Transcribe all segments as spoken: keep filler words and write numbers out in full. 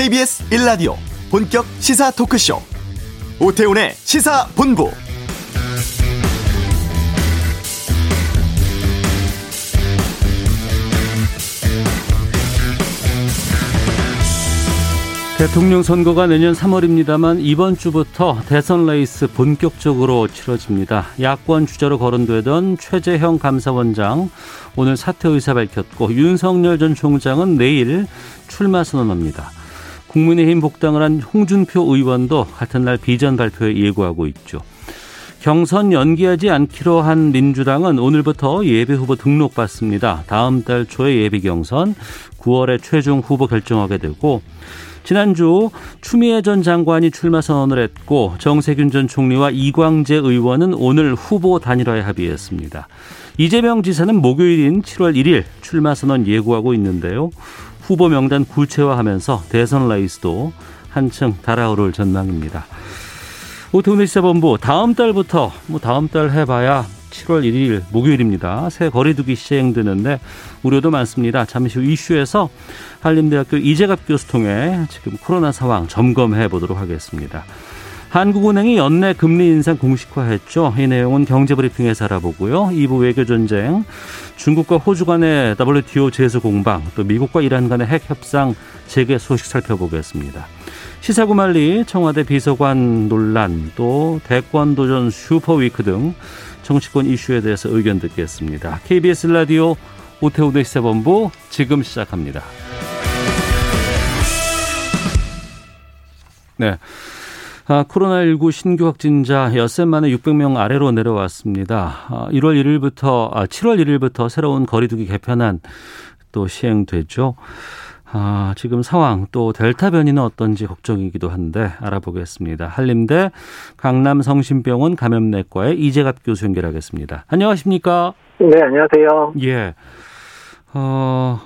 케이비에스 일 라디오 본격 시사 토크쇼 오태훈의 시사본부. 대통령 선거가 내년 삼월입니다만 이번 주부터 대선 레이스 본격적으로 치러집니다. 야권 주자로 거론되던 최재형 감사원장 오늘 사퇴 의사 밝혔고, 윤석열 전 총장은 내일 출마 선언합니다. 국민의힘 복당을 한 홍준표 의원도 같은 날 비전 발표에 예고하고 있죠. 경선 연기하지 않기로 한 민주당은 오늘부터 예비 후보 등록 받습니다. 다음 달 초에 예비 경선, 구월에 최종 후보 결정하게 되고, 지난주 추미애 전 장관이 출마 선언을 했고, 정세균 전 총리와 이광재 의원은 오늘 후보 단일화에 합의했습니다. 이재명 지사는 목요일인 칠월 일일 출마 선언 예고하고 있는데요. 후보 명단 구체화하면서 대선 레이스도 한층 달아오를 전망입니다. 오태훈의 시사본부, 다음 달부터, 뭐 다음 달 해봐야 칠월 일일 목요일입니다. 새 거리두기 시행되는데 우려도 많습니다. 잠시 후 이슈에서 한림대학교 이재갑 교수 통해 지금 코로나 상황 점검해 보도록 하겠습니다. 한국은행이 연내 금리 인상 공식화했죠. 이 내용은 경제브리핑에서 알아보고요. 이 부 외교 전쟁, 중국과 호주 간의 더블유티오 제소 공방, 또 미국과 이란 간의 핵 협상 재개 소식 살펴보겠습니다. 시사구말리, 청와대 비서관 논란, 또 대권 도전 슈퍼위크 등 정치권 이슈에 대해서 의견 듣겠습니다. 케이비에스 라디오 오태훈의 시사본부 지금 시작합니다. 네, 아, 코로나십구 신규 확진자 엿새 만에 육백 명 아래로 내려왔습니다. 아, 일월 일일부터, 아, 칠월 일일부터 새로운 거리두기 개편안 또 시행되죠. 아, 지금 상황, 또 델타 변이는 어떤지 걱정이기도 한데 알아보겠습니다. 한림대 강남성심병원 감염내과의 이재갑 교수 연결하겠습니다. 안녕하십니까? 네, 안녕하세요. 예. 어,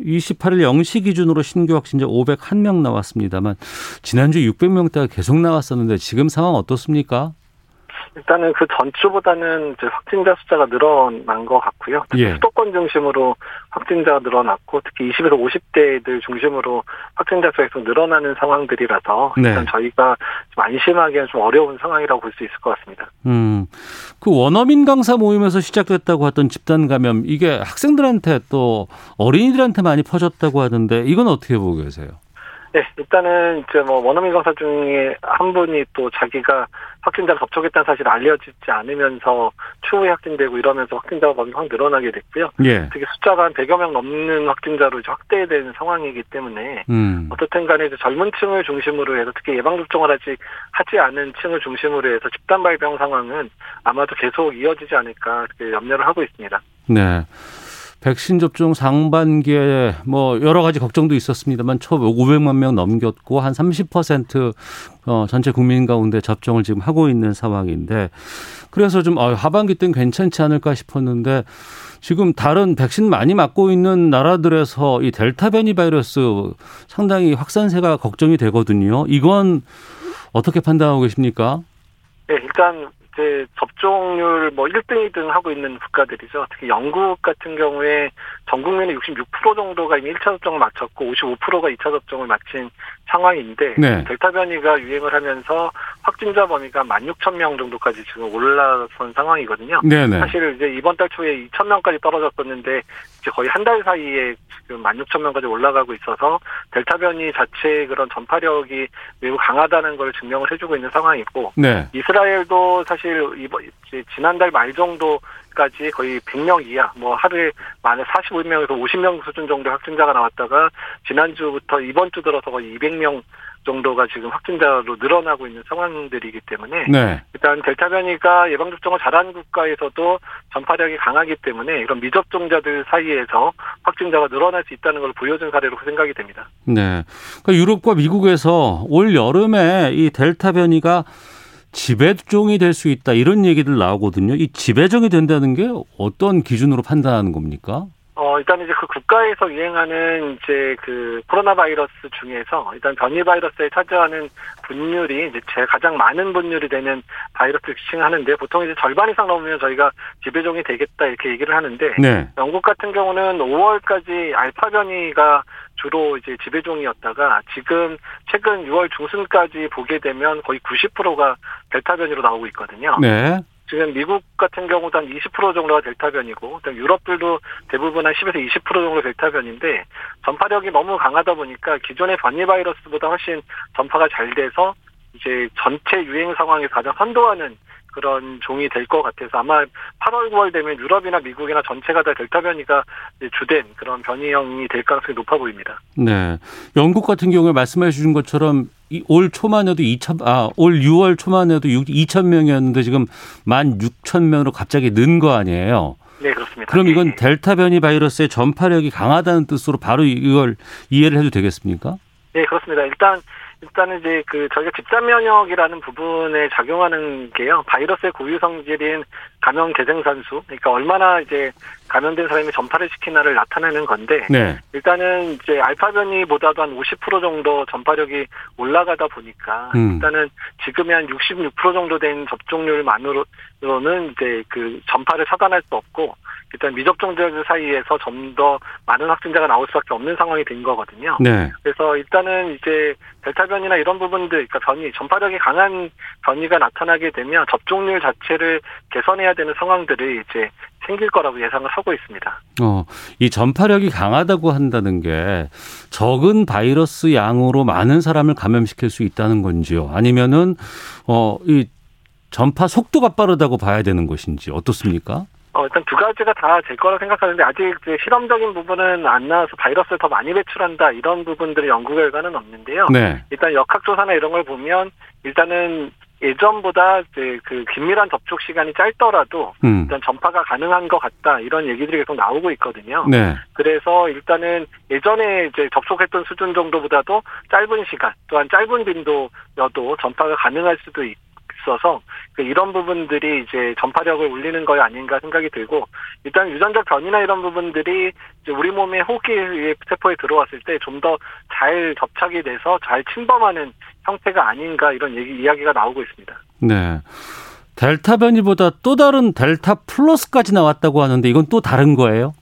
이십팔일 영 시 기준으로 신규 확진자 오백일 명 나왔습니다만, 지난주 육백 명대가 계속 나왔었는데 지금 상황 어떻습니까? 일단은 그 전주보다는 이제 확진자 숫자가 늘어난 것 같고요. 예. 수도권 중심으로 확진자가 늘어났고, 특히 이십에서 오십대들 중심으로 확진자 수가 계속 늘어나는 상황들이라서, 네, 일단 저희가 좀 안심하기는 좀 어려운 상황이라고 볼 수 있을 것 같습니다. 음, 그 원어민 강사 모임에서 시작됐다고 했던 집단 감염, 이게 학생들한테 또 어린이들한테 많이 퍼졌다고 하던데 이건 어떻게 보고 계세요? 네, 일단은 이제 뭐 원어민 강사 중에 한 분이 또 자기가 확진자를 접촉했다는 사실을 알려지지 않으면서 추후에 확진되고 이러면서 확진자가 확 늘어나게 됐고요. 예. 특히 숫자가 한 백여 명 넘는 확진자로 이제 확대된 상황이기 때문에, 음, 어떻든 간에 이제 젊은 층을 중심으로 해서, 특히 예방접종을 아직 하지 않은 층을 중심으로 해서 집단 발병 상황은 아마도 계속 이어지지 않을까 그렇게 염려를 하고 있습니다. 네. 백신 접종 상반기에 뭐 여러 가지 걱정도 있었습니다만 초 오백만 명 넘겼고, 한 삼십 퍼센트 전체 국민 가운데 접종을 지금 하고 있는 상황인데, 그래서 좀 하반기 때는 괜찮지 않을까 싶었는데, 지금 다른 백신 많이 맞고 있는 나라들에서 이 델타 변이 바이러스 상당히 확산세가 걱정이 되거든요. 이건 어떻게 판단하고 계십니까? 네, 일단 이제 접종률 뭐 일 등, 이 등 하고 있는 국가들이죠. 특히 영국 같은 경우에 전 국민의 육십육 퍼센트 정도가 이미 일 차 접종을 마쳤고, 오십오 퍼센트가 이 차 접종을 마친 상황인데, 네, 델타 변이가 유행을 하면서 확진자 범위가 만 육천 명 정도까지 지금 올라선 상황이거든요. 네네. 사실 이제 이번 달 초에 이천 명까지 떨어졌었는데, 이제 거의 한 달 사이에 지금 만 육천 명까지 올라가고 있어서 델타 변이 자체의 그런 전파력이 매우 강하다는 걸 증명을 해주고 있는 상황이고, 네, 이스라엘도 사실 이번 지난달 말 정도 까지 거의 백 명 이하, 뭐 하루에 만에 사십오 명에서 오십 명 수준 정도 확진자가 나왔다가, 지난주부터 이번 주 들어서 거의 이백 명 정도가 지금 확진자로 늘어나고 있는 상황들이기 때문에, 네, 일단 델타 변이가 예방접종을 잘한 국가에서도 전파력이 강하기 때문에 이런 미접종자들 사이에서 확진자가 늘어날 수 있다는 걸 보여준 사례로 생각이 됩니다. 네, 그러니까 유럽과 미국에서 올 여름에 이 델타 변이가 지배종이 될 수 있다, 이런 얘기들 나오거든요. 이 지배종이 된다는 게 어떤 기준으로 판단하는 겁니까? 어, 일단 이제 그 국가에서 유행하는 이제 그 코로나 바이러스 중에서 일단 변이 바이러스에 차지하는 분율이 이제 제일 가장 많은 분율이 되는 바이러스를 지칭하는데 보통 이제 절반 이상 넘으면 저희가 지배종이 되겠다 이렇게 얘기를 하는데 네. 영국 같은 경우는 오월까지 알파 변이가 주로 이제 지배종이었다가 지금 최근 유월 중순까지 보게 되면 거의 구십 퍼센트가 델타 변이로 나오고 있거든요. 네. 지금 미국 같은 경우도 한 이십 퍼센트 정도가 델타 변이고, 유럽들도 대부분 한 십에서 이십 퍼센트 정도 델타 변인데, 전파력이 너무 강하다 보니까 기존의 변이 바이러스보다 훨씬 전파가 잘 돼서, 이제 전체 유행 상황에서 가장 선도하는 그런 종이 될 것 같아서 아마 팔월, 구월 되면 유럽이나 미국이나 전체가 다 델타 변이가 주된 그런 변이형이 될 가능성이 높아 보입니다. 네. 영국 같은 경우에 말씀해 주신 것처럼 올 초만 해도 이천, 아, 올 유월 초만 해도 이천 명이었는데 지금 만 육천 명으로 갑자기 는 거 아니에요? 네, 그렇습니다. 그럼 이건 델타 변이 바이러스의 전파력이 강하다는 뜻으로 바로 이걸 이해를 해도 되겠습니까? 네, 그렇습니다. 일단, 일단은 이제 그 저희가 집단 면역이라는 부분에 작용하는 게요. 바이러스의 고유 성질인 감염 재생산수, 그러니까 얼마나 이제 감염된 사람이 전파를 시키나를 나타내는 건데 네. 일단은 이제 알파 변이보다도 한 오십 퍼센트 정도 전파력이 올라가다 보니까 음. 일단은 지금의 한 육십육 퍼센트 정도 된 접종률만으로는 이제 그 전파를 차단할 수 없고 일단 미접종자들 사이에서 좀 더 많은 확진자가 나올 수밖에 없는 상황이 된 거거든요. 네. 그래서 일단은 이제 델타 변이나 이런 부분들, 그러니까 변이, 전파력이 강한 변이가 나타나게 되면 접종률 자체를 개선해야 되는 상황들이 이제 생길 거라고 예상을 하고 있습니다. 어, 이 전파력이 강하다고 한다는 게 적은 바이러스 양으로 많은 사람을 감염시킬 수 있다는 건지요? 아니면은 어, 이 전파 속도가 빠르다고 봐야 되는 것인지 어떻습니까? 어, 일단 두 가지가 다 될 거라고 생각하는데 아직 이제 실험적인 부분은 안 나와서 바이러스를 더 많이 배출한다 이런 부분들의 연구 결과는 없는데요. 네. 일단 역학조사나 이런 걸 보면 일단은 예전보다 이제 그 긴밀한 접촉 시간이 짧더라도 음. 일단 전파가 가능한 것 같다 이런 얘기들이 계속 나오고 있거든요. 네. 그래서 일단은 예전에 이제 접촉했던 수준 정도보다도 짧은 시간 또한 짧은 빈도여도 전파가 가능할 수도 있고 있어서 이런 부분들이 이제 전파력을 올리는 거에 아닌가 생각이 들고 일단 유전적 변이나 이런 부분들이 이제 우리 몸의 호흡기 세포에 들어왔을 때 좀 더 잘 접착이 돼서 잘 침범하는 형태가 아닌가 이런 얘기, 이야기가 나오고 있습니다. 네, 델타 변이보다 또 다른 델타 플러스까지 나왔다고 하는데 이건 또 다른 거예요?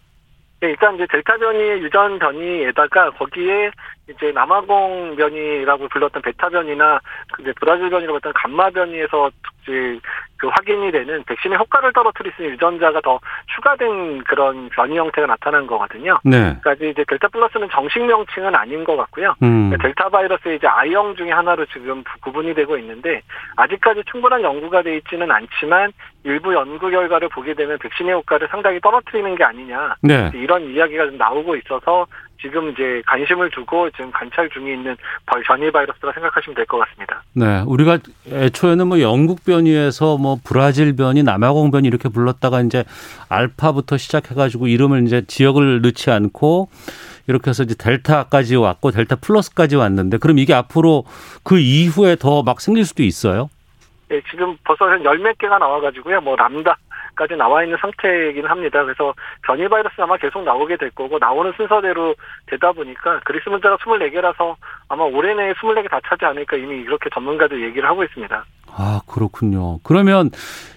네, 일단 이제 델타 변이의 유전 변이에다가 거기에 이제 남아공 변이라고 불렀던 베타 변이나 이제 브라질 변이라고 했던 감마 변이에서 이제 그 확인이 되는 백신의 효과를 떨어뜨릴 수 있는 유전자가 더 추가된 그런 변이 형태가 나타난 거거든요. 네. 그러니까 이제 델타 플러스는 정식 명칭은 아닌 것 같고요. 음. 그러니까 델타 바이러스의 이제 아이형 중에 하나로 지금 구분이 되고 있는데 아직까지 충분한 연구가 돼 있지는 않지만 일부 연구 결과를 보게 되면 백신의 효과를 상당히 떨어뜨리는 게 아니냐. 네. 이런 이야기가 좀 나오고 있어서 지금 이제 관심을 두고 지금 관찰 중에 있는 변이 바이러스라 생각하시면 될 것 같습니다. 네, 우리가 애초에는 뭐 영국 변이에서 뭐 브라질 변이, 남아공 변이 이렇게 불렀다가 이제 알파부터 시작해가지고 이름을 이제 지역을 넣지 않고 이렇게 해서 이제 델타까지 왔고 델타 플러스까지 왔는데 그럼 이게 앞으로 그 이후에 더 막 생길 수도 있어요? 네, 지금 벌써 한 열 몇 개가 나와가지고요, 뭐 람다. 까지 나와 있는 상태이긴 합니다. 그래서 변이 바이러스 아마 계속 나오게 될 거고 나오는 순서대로 되다 보니까 그리스 문자가 스물네 개라서 아마 올해 내에 스물네 개 다 차지 않을까 이미 이렇게 전문가들 얘기를 하고 있습니다. 아 그렇군요. 그러면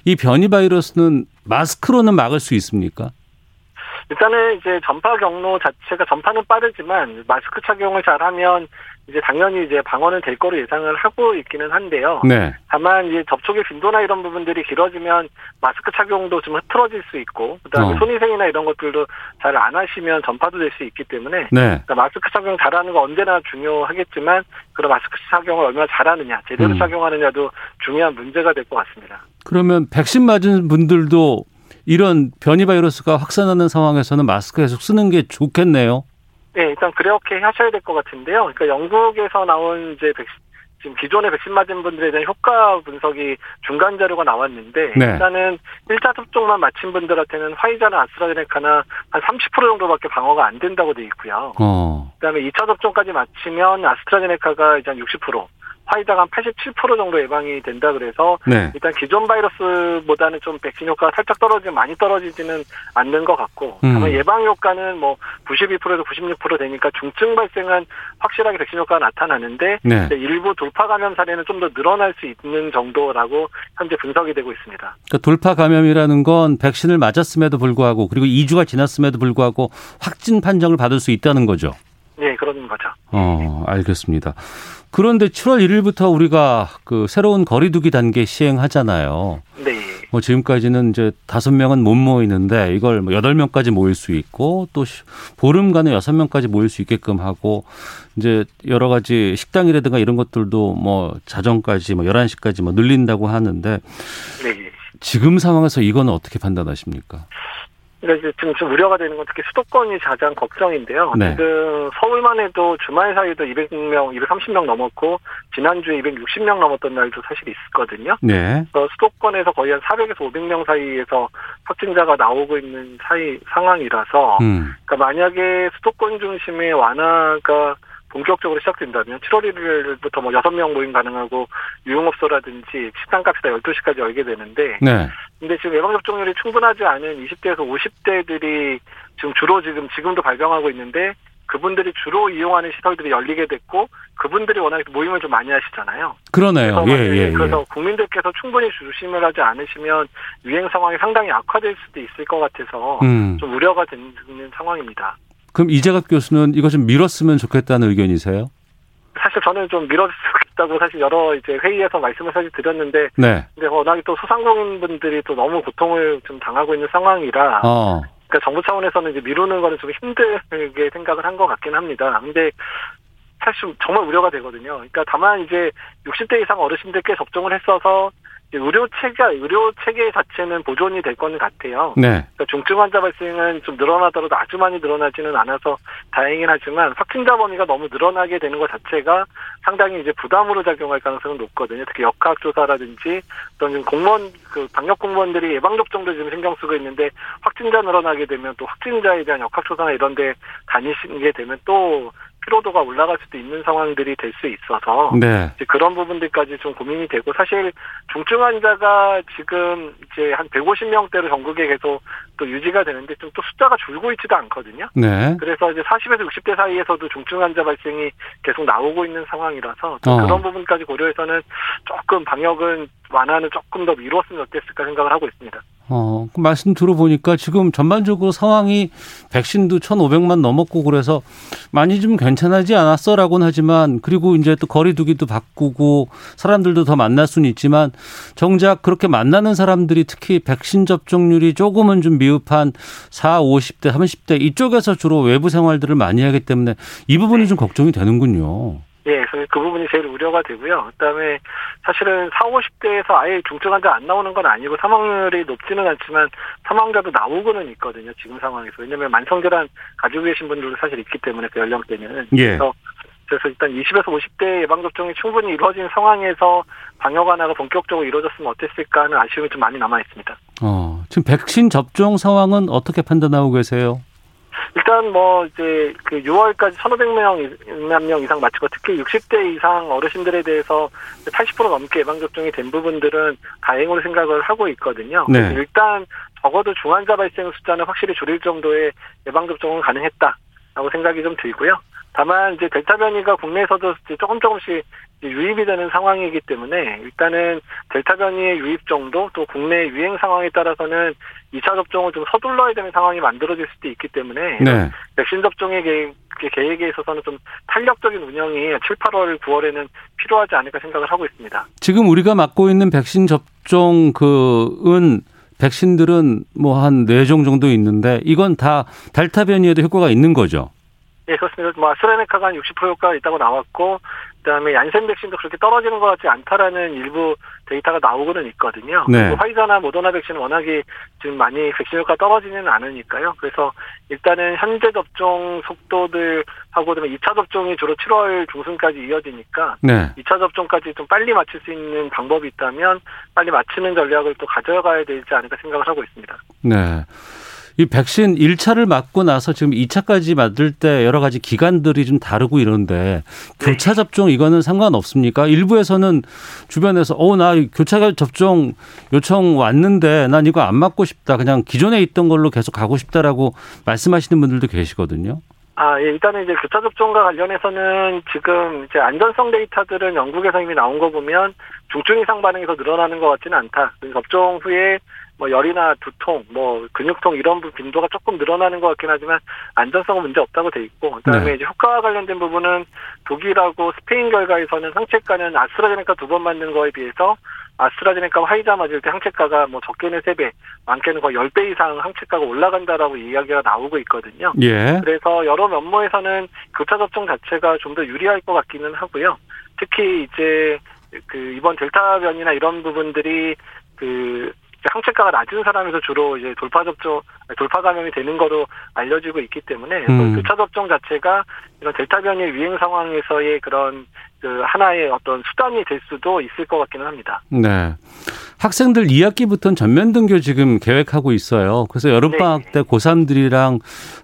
이 변이 바이러스는 마스크로는 막을 수 있습니까? 일단은 이제 전파 경로 자체가 전파는 빠르지만 마스크 착용을 잘하면 이제 당연히 이제 방어는 될 거로 예상을 하고 있기는 한데요. 네. 다만 이제 접촉의 빈도나 이런 부분들이 길어지면 마스크 착용도 좀 흐트러질 수 있고, 그다음에 어. 손위생이나 이런 것들도 잘 안 하시면 전파도 될 수 있기 때문에 네. 그러니까 마스크 착용 잘하는 거 언제나 중요하겠지만 그런 마스크 착용을 얼마나 잘하느냐, 제대로 음. 착용하느냐도 중요한 문제가 될 것 같습니다. 그러면 백신 맞은 분들도 이런 변이 바이러스가 확산하는 상황에서는 마스크 계속 쓰는 게 좋겠네요. 네, 일단 그렇게 하셔야 될 것 같은데요. 그러니까 영국에서 나온 이제 백신, 지금 기존의 백신 맞은 분들에 대한 효과 분석이 중간 자료가 나왔는데 네. 일단은 일 차 접종만 마친 분들한테는 화이자나 아스트라제네카나 한 삼십 퍼센트 정도밖에 방어가 안 된다고 돼 있고요. 어. 그다음에 이 차 접종까지 마치면 아스트라제네카가 이제 한 육십 퍼센트. 화이자가 한 팔십칠 퍼센트 정도 예방이 된다 그래서 네. 일단 기존 바이러스보다는 좀 백신 효과가 살짝 떨어지면 많이 떨어지지는 않는 것 같고 음. 다만 예방 효과는 뭐 구십이 퍼센트에서 구십육 퍼센트 되니까 중증 발생은 확실하게 백신 효과가 나타나는데 네. 일부 돌파 감염 사례는 좀 더 늘어날 수 있는 정도라고 현재 분석이 되고 있습니다. 그러니까 돌파 감염이라는 건 백신을 맞았음에도 불구하고 그리고 이 주가 지났음에도 불구하고 확진 판정을 받을 수 있다는 거죠. 네, 그런 거죠. 어, 알겠습니다. 그런데 칠월 일일부터 우리가 그 새로운 거리두기 단계 시행하잖아요. 네. 뭐 지금까지는 이제 다섯 명은 못 모이는데 이걸 여덟 명까지 모일 수 있고 또 보름간에 여섯 명까지 모일 수 있게끔 하고 이제 여러 가지 식당이라든가 이런 것들도 뭐 자정까지 뭐 열한 시까지 뭐 늘린다고 하는데 네. 지금 상황에서 이건 어떻게 판단하십니까? 그러니까 지금 좀 우려가 되는 건 특히 수도권이 가장 걱정인데요. 네. 지금 서울만 해도 주말 사이에도 이백 명, 이백삼십 명 넘었고 지난주에 이백육십 명 넘었던 날도 사실 있었거든요. 네. 그래서 수도권에서 거의 한 사백에서 오백 명 사이에서 확진자가 나오고 있는 사이 상황이라서 음. 그러니까 만약에 수도권 중심의 완화가 본격적으로 시작된다면 칠월 일일부터 뭐 여섯 명 모임 가능하고 유흥업소라든지 식당값이 다 열두 시까지 열게 되는데 네. 근데 지금 예방접종률이 충분하지 않은 이십대에서 오십대들이 지금 주로 지금 지금도 발병하고 있는데 그분들이 주로 이용하는 시설들이 열리게 됐고 그분들이 워낙 모임을 좀 많이 하시잖아요. 그러네요. 그래서, 예, 예, 그래서 예. 국민들께서 충분히 조심을 하지 않으시면 유행 상황이 상당히 악화될 수도 있을 것 같아서 음. 좀 우려가 되는 상황입니다. 그럼 이재갑 교수는 이거 좀 미뤘으면 좋겠다는 의견이세요? 사실 저는 좀 미뤘다고 사실 여러 이제 회의에서 말씀을 사실 드렸는데, 네. 근데 워낙에 또 소상공인분들이 또 너무 고통을 좀 당하고 있는 상황이라, 어. 그러니까 정부 차원에서는 이제 미루는 거는 좀 힘들게 생각을 한 것 같긴 합니다. 근데 사실 정말 우려가 되거든요. 그러니까 다만 이제 육십 대 이상 어르신들께 접종을 했어서. 의료 체계, 의료 체계 자체는 보존이 될 건 같아요. 네. 그러니까 중증 환자 발생은 좀 늘어나더라도 아주 많이 늘어나지는 않아서 다행이긴 하지만 확진자 범위가 너무 늘어나게 되는 것 자체가 상당히 이제 부담으로 작용할 가능성은 높거든요. 특히 역학조사라든지 또는 공무원, 그 방역 공무원들이 예방접종도 지금 신경 쓰고 있는데 확진자 늘어나게 되면 또 확진자에 대한 역학조사나 이런 데 다니시게 되면 또 피로도가 올라갈 수도 있는 상황들이 될 수 있어서 네. 이제 그런 부분들까지 좀 고민이 되고 사실 중증 환자가 지금 이제 한 백오십 명대로 전국에 계속 또 유지가 되는데 좀 또 숫자가 줄고 있지도 않거든요. 네. 그래서 이제 사십에서 육십대 사이에서도 중증 환자 발생이 계속 나오고 있는 상황이라서 어. 그런 부분까지 고려해서는 조금 방역은 완화는 조금 더 미뤘으면 어땠을까 생각을 하고 있습니다. 어, 그 말씀 들어보니까 지금 전반적으로 상황이 백신도 천오백만 넘었고 그래서 많이 좀 괜찮아지 않았어라고는 하지만 그리고 이제 또 거리 두기도 바꾸고 사람들도 더 만날 수는 있지만 정작 그렇게 만나는 사람들이 특히 백신 접종률이 조금은 좀 미흡한 사십, 오십대, 삼십대 이쪽에서 주로 외부 생활들을 많이 하기 때문에 이 부분이 좀 걱정이 되는군요. 예, 그래서 그 부분이 제일 우려가 되고요. 그다음에 사실은 사십, 오십대에서 아예 중증 환자 안 나오는 건 아니고 사망률이 높지는 않지만 사망자도 나오고는 있거든요. 지금 상황에서. 왜냐하면 만성질환 가지고 계신 분들도 사실 있기 때문에 그 연령대는. 예. 그래서, 그래서 일단 이십에서 오십대 예방접종이 충분히 이루어진 상황에서 방역 완화가 본격적으로 이루어졌으면 어땠을까 하는 아쉬움이 좀 많이 남아 있습니다. 어, 지금 백신 접종 상황은 어떻게 판단하고 계세요? 일단 뭐 이제 그 유월까지 천오백만 명 이상 마치고 특히 육십 대 이상 어르신들에 대해서 팔십 퍼센트 넘게 예방접종이 된 부분들은 다행으로 생각을 하고 있거든요. 네. 일단 적어도 중환자 발생 숫자는 확실히 줄일 정도의 예방접종은 가능했다라고 생각이 좀 들고요. 다만 이제 델타 변이가 국내에서도 조금 조금씩 유입이 되는 상황이기 때문에 일단은 델타 변이의 유입 정도 또 국내 유행 상황에 따라서는 이 차 접종을 좀 서둘러야 되는 상황이 만들어질 수도 있기 때문에 네. 백신 접종의 계획, 계획에 있어서는 좀 탄력적인 운영이 칠, 팔월, 구월에는 필요하지 않을까 생각을 하고 있습니다. 지금 우리가 맞고 있는 백신 접종 그은 백신들은 뭐 한 네 종 정도 있는데 이건 다 델타 변이에도 효과가 있는 거죠? 예, 그렇습니다. 뭐 아스트라제네카가 한 육십 퍼센트 효과가 있다고 나왔고 그다음에 얀센 백신도 그렇게 떨어지는 것 같지 않다라는 일부 데이터가 나오고는 있거든요. 네. 화이자나 모더나 백신은 워낙에 지금 많이 백신 효과가 떨어지지는 않으니까요. 그래서 일단은 현재 접종 속도들하고 그다음에 이 차 접종이 주로 칠월 중순까지 이어지니까 네. 이 차 접종까지 좀 빨리 마칠 수 있는 방법이 있다면 빨리 마치는 전략을 또 가져가야 되지 않을까 생각을 하고 있습니다. 네. 이 백신 일 차를 맞고 나서 지금 이 차까지 맞을 때 여러 가지 기간들이 좀 다르고 이런데 교차 접종 이거는 상관없습니까? 일부에서는 주변에서 어, 나 교차 접종 요청 왔는데 난 이거 안 맞고 싶다. 그냥 기존에 있던 걸로 계속 가고 싶다라고 말씀하시는 분들도 계시거든요. 아, 예, 일단은 이제 교차 접종과 관련해서는 지금 이제 안전성 데이터들은 영국에서 이미 나온 거 보면 중증 이상 반응이 더 늘어나는 것 같지는 않다. 접종 후에 뭐 열이나 두통, 뭐 근육통 이런 빈도가 조금 늘어나는 것 같긴 하지만 안전성은 문제 없다고 돼 있고, 그다음에 네. 이제 효과와 관련된 부분은 독일하고 스페인 결과에서는 항체가는 아스트라제네카 두 번 맞는 거에 비해서 아스트라제네카 화이자 맞을 때 항체가가 뭐 적게는 세 배, 많게는 거의 열 배 이상 항체가가 올라간다라고 이야기가 나오고 있거든요. 예. 그래서 여러 면모에서는 교차 접종 자체가 좀 더 유리할 것 같기는 하고요. 특히 이제 그 이번 델타 변이나 이런 부분들이 그 항체가가 낮은 사람에서 주로 이제 돌파 접종, 돌파 감염이 되는 거로 알려지고 있기 때문에 음. 교차 접종 자체가 이런 델타 변이의 유행 상황에서의 그런 그 하나의 어떤 수단이 될 수도 있을 것 같기는 합니다. 네, 학생들 이 학기부터는 전면 등교 지금 계획하고 있어요. 그래서 여름 방학 때 고삼들이랑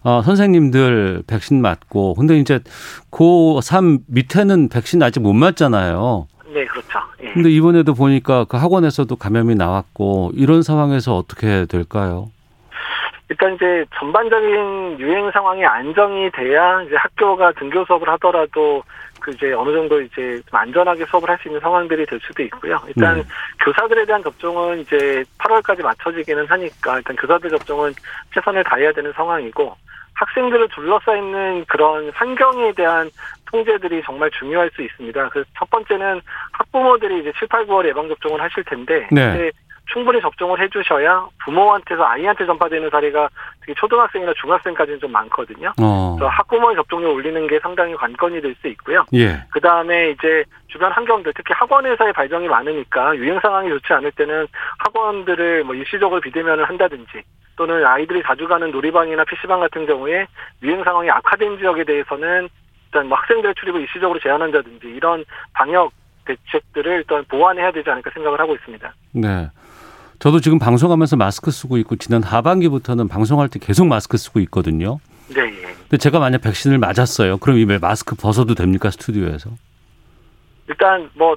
어, 선생님들 백신 맞고, 근데 이제 고삼 밑에는 백신 아직 못 맞잖아요. 네, 그렇죠. 그런데 예. 이번에도 보니까 그 학원에서도 감염이 나왔고 이런 상황에서 어떻게 될까요? 일단 이제 전반적인 유행 상황이 안정이 돼야 이제 학교가 등교 수업을 하더라도 그 이제 어느 정도 이제 좀 안전하게 수업을 할 수 있는 상황들이 될 수도 있고요. 일단 네. 교사들에 대한 접종은 이제 팔월까지 맞춰지기는 하니까 일단 교사들 접종은 최선을 다해야 되는 상황이고. 학생들을 둘러싸이는 그런 환경에 대한 통제들이 정말 중요할 수 있습니다. 그래서 첫 번째는 학부모들이 이제 칠, 팔, 구월에 예방접종을 하실 텐데 네. 충분히 접종을 해주셔야 부모한테서 아이한테 전파되는 사례가 특히 초등학생이나 중학생까지는 좀 많거든요. 어. 그래서 학부모의 접종률 올리는 게 상당히 관건이 될 수 있고요. 예. 그다음에 이제 주변 환경들, 특히 학원에서의 발병이 많으니까 유행 상황이 좋지 않을 때는 학원들을 뭐 일시적으로 비대면을 한다든지 또는 아이들이 자주 가는 놀이방이나 피시방 같은 경우에 유행 상황이 악화된 지역에 대해서는 일단 뭐 학생들의 출입을 일시적으로 제한한다든지 이런 방역 대책들을 일단 보완해야 되지 않을까 생각을 하고 있습니다. 네. 저도 지금 방송하면서 마스크 쓰고 있고 지난 하반기부터는 방송할 때 계속 마스크 쓰고 있거든요. 네. 근데 제가 만약 백신을 맞았어요. 그럼 이 마스크 벗어도 됩니까? 스튜디오에서? 일단 뭐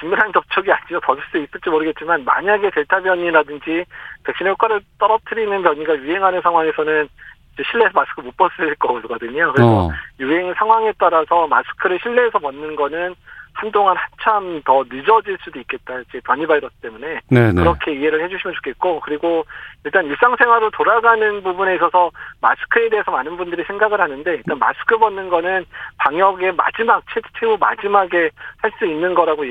긴밀한 접촉이 아니라 벗을 수 있을지 모르겠지만 만약에 델타 변이라든지 백신 효과를 떨어뜨리는 변이가 유행하는 상황에서는 이제 실내에서 마스크 못 벗을 거거든요. 그래서 어. 유행 상황에 따라서 마스크를 실내에서 벗는 거는 한동안 한참 더 늦어질 수도 있겠다. 이제 변이 바이러스 때문에 네네. 그렇게 이해를 해주시면 좋겠고, 그리고 일단 일상생활로 돌아가는 부분에 있어서 마스크에 대해서 많은 분들이 생각을 하는데 일단 마스크 벗는 거는 방역의 마지막 최후 마지막에 할 수 있는 거라고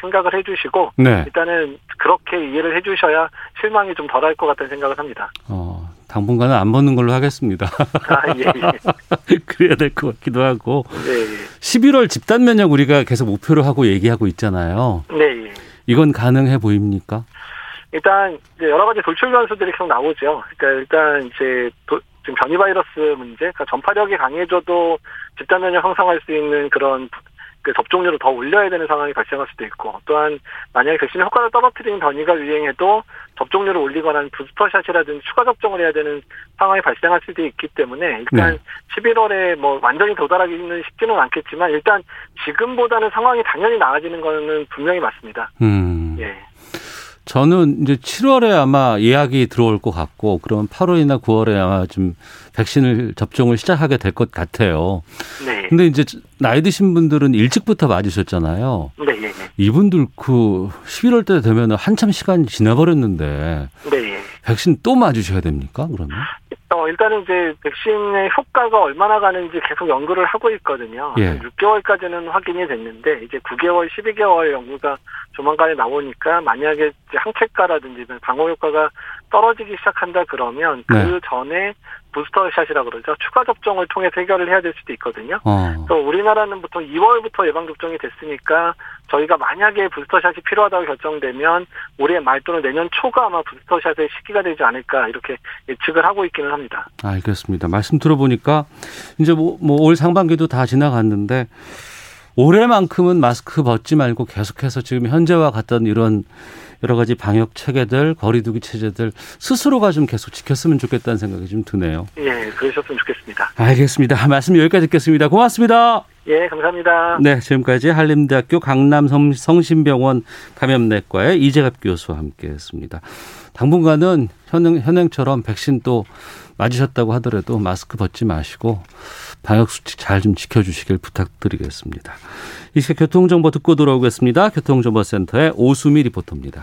생각을 해주시고 네. 일단은 그렇게 이해를 해주셔야 실망이 좀 덜할 것 같다는 생각을 합니다. 어, 당분간은 안 벗는 걸로 하겠습니다. 아, 예, 예. 그래야 될 것 같기도 하고. 예, 예. 십일월 집단 면역 우리가 계속 목표로 하고 얘기하고 있잖아요. 네. 예. 이건 가능해 보입니까? 일단 이제 여러 가지 돌출 변수들이 계속 나오죠. 그러니까 일단 이제 도, 지금 변이 바이러스 문제, 그러니까 전파력이 강해져도 집단 면역 형성할 수 있는 그런 그 접종률을 더 올려야 되는 상황이 발생할 수도 있고, 또한 만약에 백신 효과를 떨어뜨리는 변이가 유행해도 접종률을 올리거나 부스터샷이라든지 추가 접종을 해야 되는 상황이 발생할 수도 있기 때문에 일단 네. 십일월에 뭐 완전히 도달하기는 쉽지는 않겠지만 일단 지금보다는 상황이 당연히 나아지는 거는 분명히 맞습니다. 음. 예. 저는 이제 칠월에 아마 예약이 들어올 것 같고, 그러면 팔월이나 구월에 아마 좀 백신을 접종을 시작하게 될 것 같아요. 네. 근데 이제 나이 드신 분들은 일찍부터 맞으셨잖아요. 네. 네, 네. 이분들 그 십일월 때 되면 한참 시간이 지나버렸는데. 네. 네. 백신 또 맞으셔야 됩니까, 그러면? 어, 일단은 이제 백신의 효과가 얼마나 가는지 계속 연구를 하고 있거든요. 예. 육 개월까지는 확인이 됐는데, 이제 구 개월, 십이 개월 연구가 조만간에 나오니까, 만약에 이제 항체가라든지 방어 효과가 떨어지기 시작한다 그러면, 네. 그 전에 부스터샷이라고 그러죠. 추가 접종을 통해 해결을 해야 될 수도 있거든요. 어. 또 우리나라는 보통 이월부터 예방접종이 됐으니까, 저희가 만약에 부스터샷이 필요하다고 결정되면 올해 말 또는 내년 초가 아마 부스터샷의 시기가 되지 않을까 이렇게 예측을 하고 있기는 합니다. 알겠습니다. 말씀 들어보니까 이제 뭐, 뭐 올 상반기도 다 지나갔는데 올해만큼은 마스크 벗지 말고 계속해서 지금 현재와 같던 이런 여러 가지 방역 체계들, 거리두기 체제들 스스로가 좀 계속 지켰으면 좋겠다는 생각이 좀 드네요. 예, 그러셨으면 좋겠습니다. 알겠습니다. 말씀 여기까지 듣겠습니다. 고맙습니다. 예, 감사합니다. 네, 지금까지 한림대학교 강남성심병원 감염내과의 이재갑 교수와 함께했습니다. 당분간은 현행, 현행처럼 백신 또 맞으셨다고 하더라도 마스크 벗지 마시고 방역수칙 잘 좀 지켜주시길 부탁드리겠습니다. 이 시각 교통정보 듣고 돌아오겠습니다. 교통정보센터의 오수미 리포터입니다.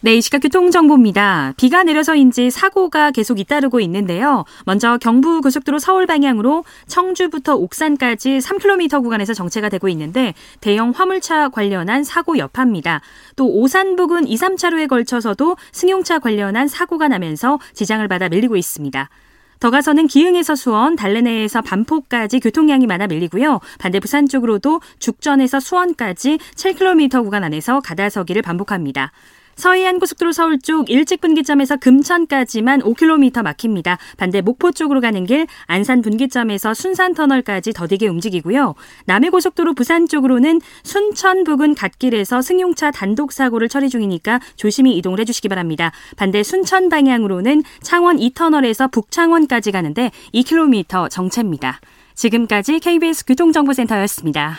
네, 이 시각 교통정보입니다. 비가 내려서인지 사고가 계속 잇따르고 있는데요. 먼저 경부고속도로 서울 방향으로 청주부터 옥산까지 삼 킬로미터 구간에서 정체가 되고 있는데 대형 화물차 관련한 사고 여파입니다. 또 오산 부근 이, 삼 차로에 걸쳐서도 승용차 관련한 사고가 나면서 지장을 받아 밀리고 있습니다. 더 가서는 기흥에서 수원, 달래내에서 반포까지 교통량이 많아 밀리고요. 반대 부산 쪽으로도 죽전에서 수원까지 칠 킬로미터 구간 안에서 가다서기를 반복합니다. 서해안 고속도로 서울 쪽 일찍 분기점에서 금천까지만 오 킬로미터 막힙니다. 반대 목포 쪽으로 가는 길 안산 분기점에서 순산 터널까지 더디게 움직이고요. 남해 고속도로 부산 쪽으로는 순천 부근 갓길에서 승용차 단독 사고를 처리 중이니까 조심히 이동을 해주시기 바랍니다. 반대 순천 방향으로는 창원 이 터널에서 북창원까지 가는데 이 킬로미터 정체입니다. 지금까지 케이비에스 교통정보센터였습니다.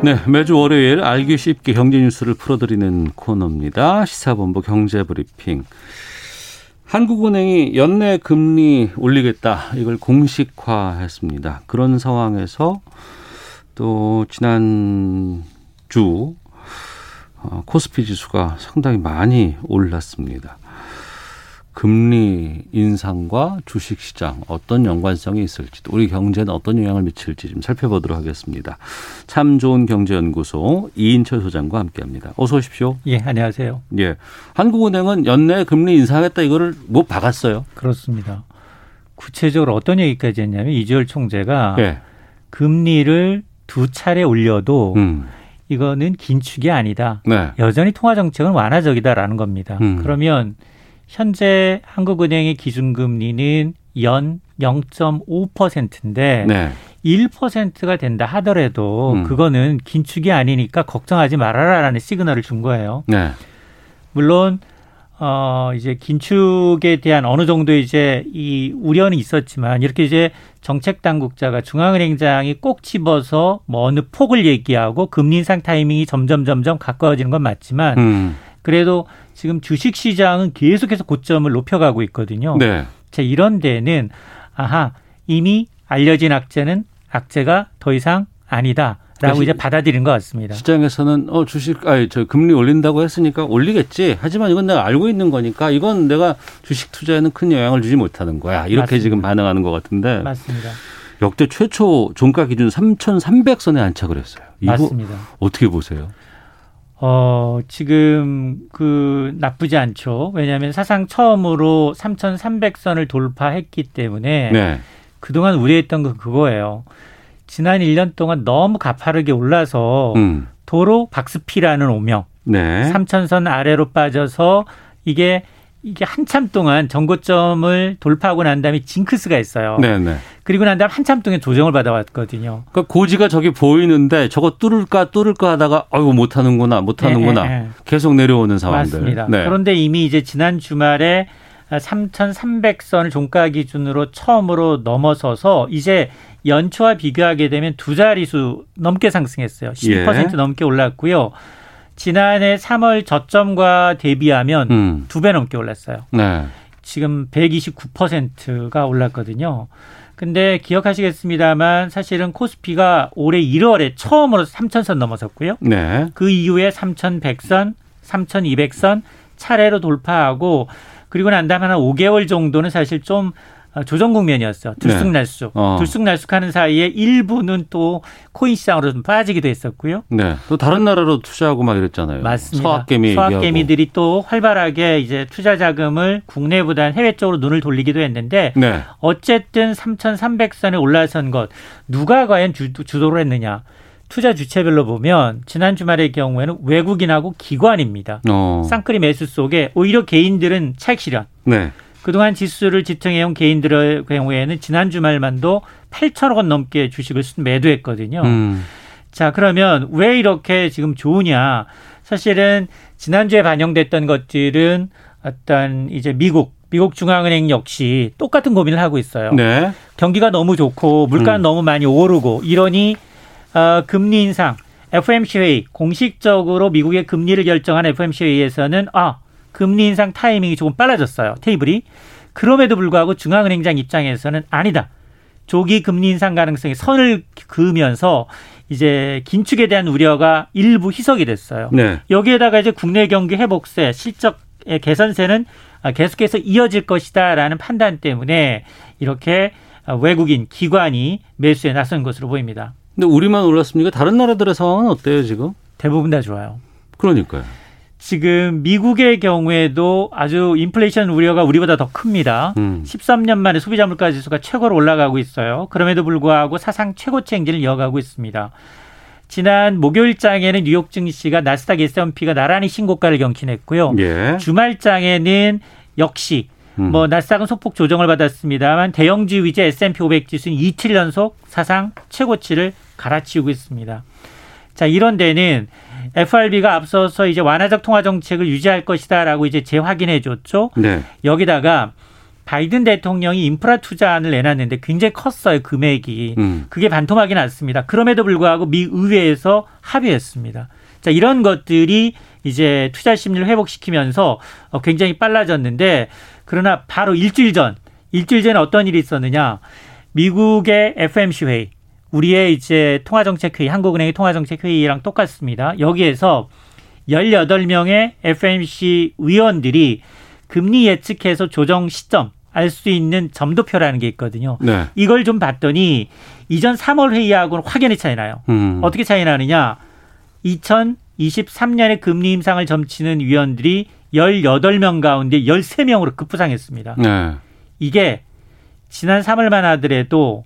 네, 매주 월요일 알기 쉽게 경제 뉴스를 풀어드리는 코너입니다. 시사본부 경제브리핑. 한국은행이 연내 금리 올리겠다, 이걸 공식화했습니다. 그런 상황에서 또 지난주 코스피 지수가 상당히 많이 올랐습니다. 금리 인상과 주식시장 어떤 연관성이 있을지, 우리 경제는 어떤 영향을 미칠지 좀 살펴보도록 하겠습니다. 참 좋은 경제연구소 이인철 소장과 함께합니다. 어서 오십시오. 예, 안녕하세요. 예, 한국은행은 연내 금리 인상했다, 이거를 못 박았어요. 그렇습니다. 구체적으로 어떤 얘기까지 했냐면 이주열 총재가 예. 금리를 두 차례 올려도 음. 이거는 긴축이 아니다. 네. 여전히 통화정책은 완화적이다라는 겁니다. 음. 그러면 현재 한국은행의 기준금리는 연 영 점 오 퍼센트인데 네. 일 퍼센트가 된다 하더라도 음. 그거는 긴축이 아니니까 걱정하지 말아라라는 시그널을 준 거예요. 네. 물론 어 이제 긴축에 대한 어느 정도 이제 이 우려는 있었지만 이렇게 이제 정책 당국자가 중앙은행장이 꼭 집어서 뭐 어느 폭을 얘기하고 금리 인상 타이밍이 점점 점점 가까워지는 건 맞지만 음. 그래도 지금 주식시장은 계속해서 고점을 높여가고 있거든요. 네. 자, 이런 데는 아하, 이미 알려진 악재는 악재가 더 이상 아니다라고 그러니까 이제 받아들인 것 같습니다. 시장에서는 어 주식 아니 저 금리 올린다고 했으니까 올리겠지. 하지만 이건 내가 알고 있는 거니까 이건 내가 주식 투자에는 큰 영향을 주지 못하는 거야. 이렇게 맞습니다. 지금 반응하는 것 같은데. 맞습니다. 역대 최초 종가 기준 삼천삼백 선에 안착을 했어요. 이거 맞습니다. 어떻게 보세요? 어, 지금 그 나쁘지 않죠. 왜냐하면 사상 처음으로 삼천삼백 선을 돌파했기 때문에 네. 그동안 우려했던 건 그거예요. 지난 일 년 동안 너무 가파르게 올라서 음. 도로 박스피라는 오명 네. 삼천 선 아래로 빠져서 이게 이게 한참 동안 전고점을 돌파하고 난 다음에 징크스가 있어요. 네네. 그리고 난 다음에 한참 동안 조정을 받아왔거든요. 그러니까 고지가 저기 보이는데 저거 뚫을까 뚫을까 하다가 아이고 못하는구나 못하는구나 네네. 계속 내려오는 상황들. 맞습니다. 네. 그런데 이미 이제 지난 주말에 삼천삼백 선을 종가 기준으로 처음으로 넘어서서 이제 연초와 비교하게 되면 두 자릿수 넘게 상승했어요. 십이 퍼센트 예. 넘게 올랐고요. 지난해 삼월 저점과 대비하면 음. 두 배 넘게 올랐어요. 네. 지금 백이십구 퍼센트가 올랐거든요. 근데 기억하시겠습니다만 사실은 코스피가 올해 일월에 처음으로 삼천 선 넘어섰고요. 네. 그 이후에 삼천백 선, 삼천이백 선 차례로 돌파하고 그리고 난 다음 한 오 개월 정도는 사실 좀 조정 국면이었어요. 들쑥날쑥. 네. 어. 들쑥날쑥하는 사이에 일부는 또 코인 시장으로 좀 빠지기도 했었고요. 네. 또 다른 나라로 투자하고 막 이랬잖아요. 맞습니다. 서학개미 서학개미들이 또 활발하게 이제 투자 자금을 국내보다는 해외 쪽으로 눈을 돌리기도 했는데 네. 어쨌든 삼천삼백 선에 올라선 것 누가 과연 주, 주도를 했느냐. 투자 주체별로 보면 지난 주말의 경우에는 외국인하고 기관입니다. 어. 쌍끌이 매수 속에 오히려 개인들은 차익 실현. 네. 그동안 지수를 지탱해온 개인들의 경우에는 지난 주말만도 팔천억 원 넘게 주식을 매도했거든요. 음. 자, 그러면 왜 이렇게 지금 좋으냐. 사실은 지난주에 반영됐던 것들은 어떤 이제 미국, 미국 중앙은행 역시 똑같은 고민을 하고 있어요. 네. 경기가 너무 좋고 물가는 음. 너무 많이 오르고 이러니 어, 금리 인상, 에프오엠씨 회의, 공식적으로 미국의 금리를 결정한 에프오엠씨 회의에서는 아, 금리 인상 타이밍이 조금 빨라졌어요. 테이블이. 그럼에도 불구하고 중앙은행장 입장에서는 아니다. 조기 금리 인상 가능성이 선을 그으면서 이제 긴축에 대한 우려가 일부 희석이 됐어요. 네. 여기에다가 이제 국내 경기 회복세, 실적 개선세는 계속해서 이어질 것이다라는 판단 때문에 이렇게 외국인 기관이 매수에 나선 것으로 보입니다. 근데 우리만 올랐습니까? 다른 나라들의 상황은 어때요 지금? 대부분 다 좋아요. 그러니까요. 지금 미국의 경우에도 아주 인플레이션 우려가 우리보다 더 큽니다. 음. 십삼 년 만에 소비자 물가지수가 최고로 올라가고 있어요. 그럼에도 불구하고 사상 최고치 행진을 이어가고 있습니다. 지난 목요일장에는 뉴욕 증시가 나스닥 에스 앤 피가 나란히 신고가를 경신했고요. 예. 주말장에는 역시 음. 뭐 나스닥은 소폭 조정을 받았습니다만 대형주 위주의 에스 앤 피 오백 지수는 이틀 연속 사상 최고치를 갈아치우고 있습니다. 자, 이런 데는 에프알비가 앞서서 이제 완화적 통화 정책을 유지할 것이다라고 이제 재확인해 줬죠. 네. 여기다가 바이든 대통령이 인프라 투자안을 내놨는데 굉장히 컸어요, 금액이. 음. 그게 반토막이 났습니다. 그럼에도 불구하고 미 의회에서 합의했습니다. 자, 이런 것들이 이제 투자 심리를 회복시키면서 굉장히 빨라졌는데 그러나 바로 일주일 전, 일주일 전에 어떤 일이 있었느냐. 미국의 에프오엠씨 회의. 우리의 이제 통화정책회의, 한국은행의 통화정책회의랑 똑같습니다. 여기에서 열여덟 명의 에프오엠씨 위원들이 금리 예측해서 조정 시점 알 수 있는 점도표라는 게 있거든요. 네. 이걸 좀 봤더니 이전 삼월 회의하고는 확연히 차이 나요. 음. 어떻게 차이 나느냐. 이천이십삼 년에 금리 임상을 점치는 위원들이 열여덟 명 가운데 열세 명으로 급부상했습니다. 네. 이게 지난 삼월만 하더라도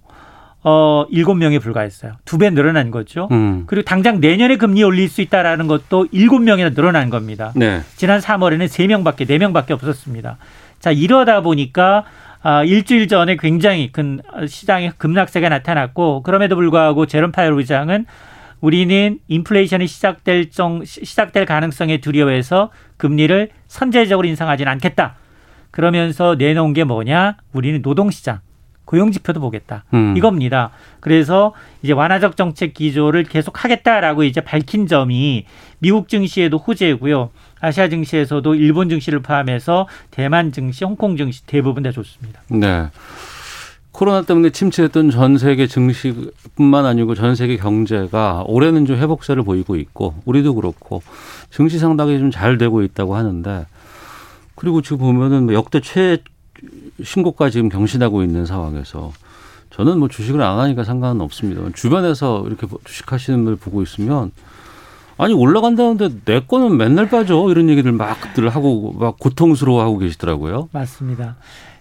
어, 일곱 명에 불과했어요. 두 배 늘어난 거죠. 음. 그리고 당장 내년에 금리 올릴 수 있다라는 것도 일곱 명이나 늘어난 겁니다. 네. 지난 삼월에는 세 명밖에, 네 명밖에 없었습니다. 자, 이러다 보니까 아, 일주일 전에 굉장히 큰 시장의 급락세가 나타났고 그럼에도 불구하고 제롬 파월 의장은 우리는 인플레이션이 시작될, 정, 시작될 가능성에 두려워해서 금리를 선제적으로 인상하지는 않겠다. 그러면서 내놓은 게 뭐냐? 우리는 노동시장. 고용지표도 보겠다. 음. 이겁니다. 그래서 이제 완화적 정책 기조를 계속 하겠다라고 이제 밝힌 점이 미국 증시에도 호재고요. 아시아 증시에서도 일본 증시를 포함해서 대만 증시, 홍콩 증시 대부분 다 좋습니다. 네. 코로나 때문에 침체했던 전 세계 증시뿐만 아니고 전 세계 경제가 올해는 좀 회복세를 보이고 있고 우리도 그렇고 증시 상당히 좀 잘 되고 있다고 하는데 그리고 지금 보면은 역대 최 신고가 지금 경신하고 있는 상황에서 저는 뭐 주식을 안 하니까 상관은 없습니다. 주변에서 이렇게 주식하시는 분을 보고 있으면 아니 올라간다는데 내 거는 맨날 빠져 이런 얘기들 막들 하고 막 고통스러워하고 계시더라고요. 맞습니다.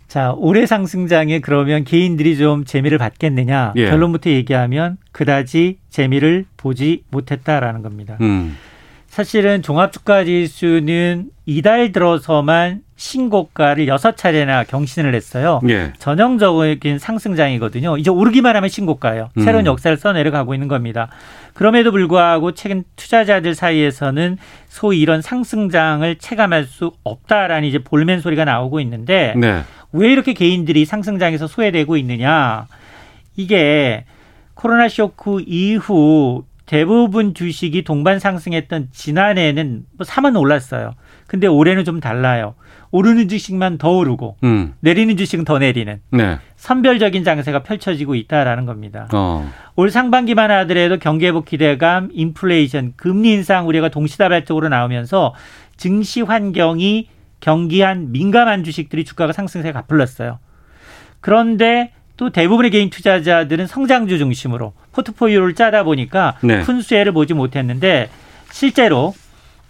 자, 올해 상승장에 그러면 개인들이 좀 재미를 봤겠느냐. 예. 결론부터 얘기하면 그다지 재미를 보지 못했다라는 겁니다. 음. 사실은 종합주가지수는 이달 들어서만 신고가를 여섯 차례나 경신을 했어요. 예. 전형적인 상승장이거든요. 이제 오르기만 하면 신고가예요. 음. 새로운 역사를 써내려가고 있는 겁니다. 그럼에도 불구하고 최근 투자자들 사이에서는 소위 이런 상승장을 체감할 수 없다라는 이제 볼멘 소리가 나오고 있는데 네. 왜 이렇게 개인들이 상승장에서 소외되고 있느냐. 이게 코로나 쇼크 이후 대부분 주식이 동반 상승했던 지난해에는 뭐 사만 올랐어요. 근데 올해는 좀 달라요. 오르는 주식만 더 오르고 음. 내리는 주식은 더 내리는 네. 선별적인 장세가 펼쳐지고 있다라는 겁니다. 어. 올 상반기만 하더라도 경기 회복 기대감, 인플레이션, 금리 인상 우려가 동시다발적으로 나오면서 증시 환경이 경기한 민감한 주식들이 주가가 상승세에 가플렀어요. 그런데 또 대부분의 개인 투자자들은 성장주 중심으로 포트폴리오를 짜다 보니까 네. 큰 수혜를 보지 못했는데 실제로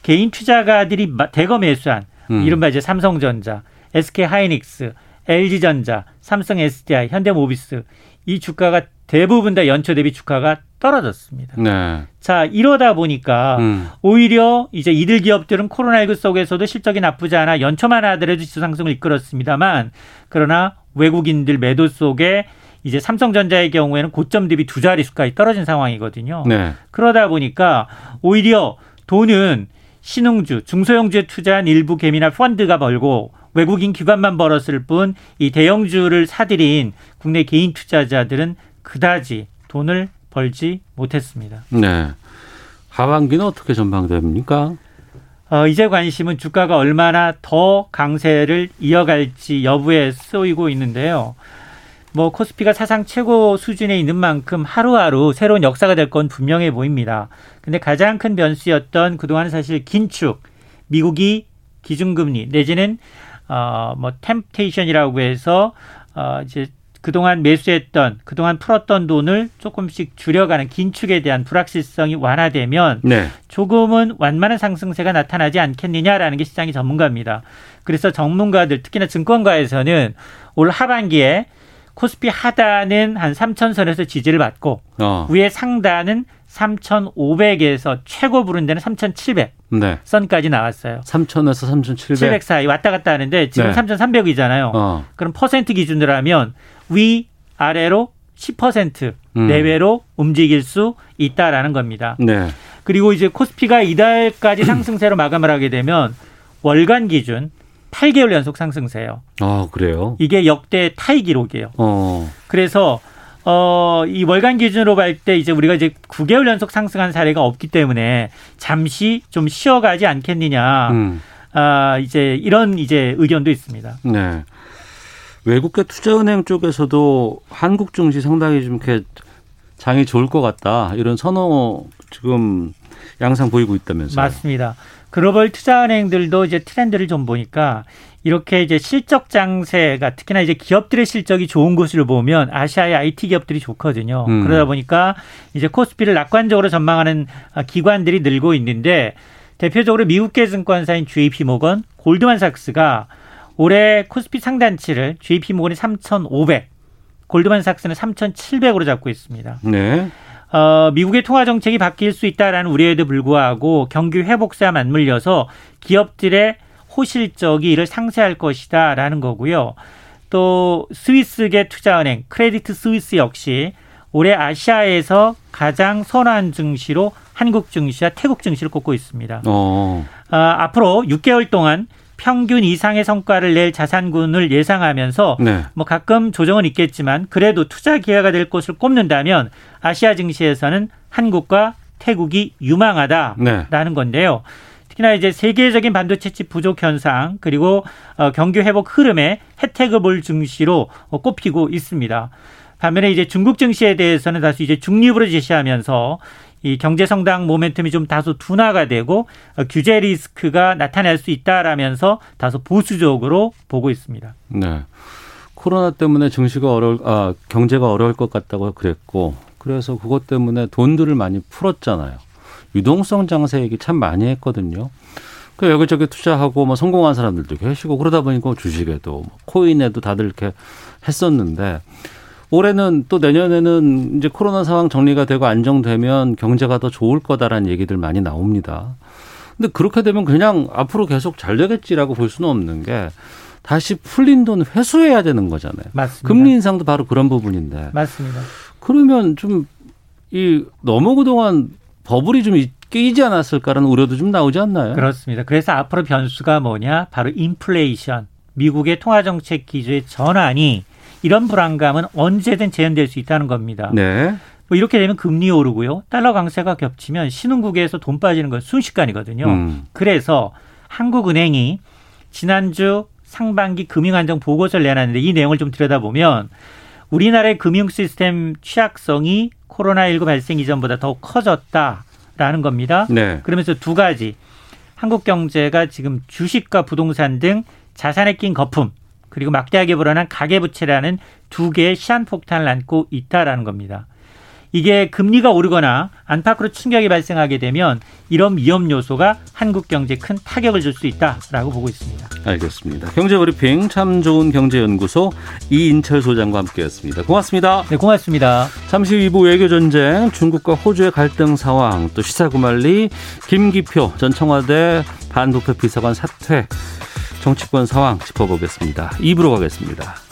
개인 투자가들이 대거 매수한 음. 이른바 이제 삼성전자, 에스케이하이닉스, 엘지전자, 삼성 에스디아이, 현대모비스 이 주가가 대부분 다 연초 대비 주가가 떨어졌습니다. 네. 자, 이러다 보니까 음. 오히려 이제 이들 기업들은 코로나십구 속에서도 실적이 나쁘지 않아 연초만 하더라도 지수 상승을 이끌었습니다만 그러나 외국인들 매도 속에 이제 삼성전자의 경우에는 고점 대비 두 자릿수까지 떨어진 상황이거든요. 네. 그러다 보니까 오히려 돈은 신흥주, 중소형주에 투자한 일부 개미나 펀드가 벌고 외국인 기관만 벌었을 뿐 이 대형주를 사들인 국내 개인 투자자들은 그다지 돈을 벌지 못했습니다. 네, 하반기는 어떻게 전망됩니까? 어, 이제 관심은 주가가 얼마나 더 강세를 이어갈지 여부에 쏠리고 있는데요. 뭐 코스피가 사상 최고 수준에 있는 만큼 하루하루 새로운 역사가 될 건 분명해 보입니다. 근데 가장 큰 변수였던 그동안 사실 긴축, 미국이 기준금리 내지는 어, 뭐 템테이션이라고 해서 어, 이제 그동안 매수했던, 그동안 풀었던 돈을 조금씩 줄여가는 긴축에 대한 불확실성이 완화되면 네. 조금은 완만한 상승세가 나타나지 않겠느냐라는 게 시장의 전문가입니다. 그래서 전문가들, 특히나 증권가에서는 올 하반기에 코스피 하단은 한 삼천 선에서 지지를 받고 어. 위에 상단은 삼천오백에서 최고 부른데는 삼천칠백 네. 선까지 나왔어요. 삼천에서 삼천칠백 칠백 사이 왔다 갔다 하는데 지금 네. 삼천삼백이잖아요. 어. 그럼 퍼센트 기준으로 하면 위 아래로 십 퍼센트 음. 내외로 움직일 수 있다라는 겁니다. 네. 그리고 이제 코스피가 이달까지 상승세로 마감을 하게 되면 월간 기준 팔 개월 연속 상승세예요. 아, 그래요? 이게 역대 타이 기록이에요. 어. 그래서 어, 이 월간 기준으로 볼 때 이제 우리가 이제 구 개월 연속 상승한 사례가 없기 때문에 잠시 좀 쉬어가지 않겠느냐. 음. 아, 이제 이런 이제 의견도 있습니다. 네. 외국계 투자은행 쪽에서도 한국 증시 상당히 좀 이렇게 장이 좋을 것 같다. 이런 선호 지금 양상 보이고 있다면서요. 맞습니다. 글로벌 투자은행들도 이제 트렌드를 좀 보니까 이렇게 이제 실적 장세가 특히나 이제 기업들의 실적이 좋은 곳을 보면 아시아의 아이티 기업들이 좋거든요. 음. 그러다 보니까 이제 코스피를 낙관적으로 전망하는 기관들이 늘고 있는데 대표적으로 미국계 증권사인 제이피모건, 골드만삭스가 올해 코스피 상단치를 제이피모건이 삼천오백, 골드만삭스는 삼천칠백으로 잡고 있습니다. 네. 어, 미국의 통화 정책이 바뀔 수 있다라는 우려에도 불구하고 경기 회복세와 맞물려서 기업들의 호실적이 이를 상쇄할 것이다라는 거고요. 또 스위스계 투자은행 크레디트 스위스 역시 올해 아시아에서 가장 선호한 증시로 한국 증시와 태국 증시를 꼽고 있습니다. 어, 앞으로 육 개월 동안 평균 이상의 성과를 낼 자산군을 예상하면서 네. 뭐 가끔 조정은 있겠지만 그래도 투자 기회가 될 것을 꼽는다면 아시아 증시에서는 한국과 태국이 유망하다라는 네. 건데요. 특히나 이제 세계적인 반도체 칩 부족 현상 그리고 경기 회복 흐름에 혜택을 볼 증시로 꼽히고 있습니다. 반면에 이제 중국 증시에 대해서는 다시 이제 중립으로 제시하면서 이 경제 성장 모멘텀이 좀 다소 둔화가 되고 규제 리스크가 나타날 수 있다라면서 다소 보수적으로 보고 있습니다. 네, 코로나 때문에 증시가 어려울, 아 경제가 어려울 것 같다고 그랬고 그래서 그것 때문에 돈들을 많이 풀었잖아요. 유동성 장세 얘기 참 많이 했거든요. 그 여기저기 투자하고 뭐 성공한 사람들도 계시고 그러다 보니까 주식에도 코인에도 다들 이렇게 했었는데. 올해는 또 내년에는 이제 코로나 상황 정리가 되고 안정되면 경제가 더 좋을 거다라는 얘기들 많이 나옵니다. 근데 그렇게 되면 그냥 앞으로 계속 잘 되겠지라고 볼 수는 없는 게 다시 풀린 돈 회수해야 되는 거잖아요. 맞습니다. 금리 인상도 바로 그런 부분인데. 맞습니다. 그러면 좀 이 너무 그동안 버블이 좀 끼지 않았을까라는 우려도 좀 나오지 않나요? 그렇습니다. 그래서 앞으로 변수가 뭐냐? 바로 인플레이션. 미국의 통화정책 기조의 전환이 이런 불안감은 언제든 재현될 수 있다는 겁니다. 네. 뭐 이렇게 되면 금리 오르고요. 달러 강세가 겹치면 신흥국에서 돈 빠지는 건 순식간이거든요. 음. 그래서 한국은행이 지난주 상반기 금융안정 보고서를 내놨는데 이 내용을 좀 들여다보면 우리나라의 금융 시스템 취약성이 코로나십구 발생 이전보다 더 커졌다라는 겁니다. 네. 그러면서 두 가지. 한국 경제가 지금 주식과 부동산 등 자산에 낀 거품. 그리고 막대하게 불어난 가계부채라는 두 개의 시한폭탄을 안고 있다라는 겁니다. 이게 금리가 오르거나 안팎으로 충격이 발생하게 되면 이런 위험 요소가 한국 경제에 큰 타격을 줄 수 있다라고 보고 있습니다. 알겠습니다. 경제브리핑 참 좋은 경제연구소 이인철 소장과 함께했습니다. 고맙습니다. 네, 고맙습니다. 잠시 후 이 부 외교전쟁, 중국과 호주의 갈등 상황, 또 시사구말리, 김기표 전 청와대 반부패 비서관 사퇴, 정치권 상황 짚어보겠습니다. 이 부로 가겠습니다.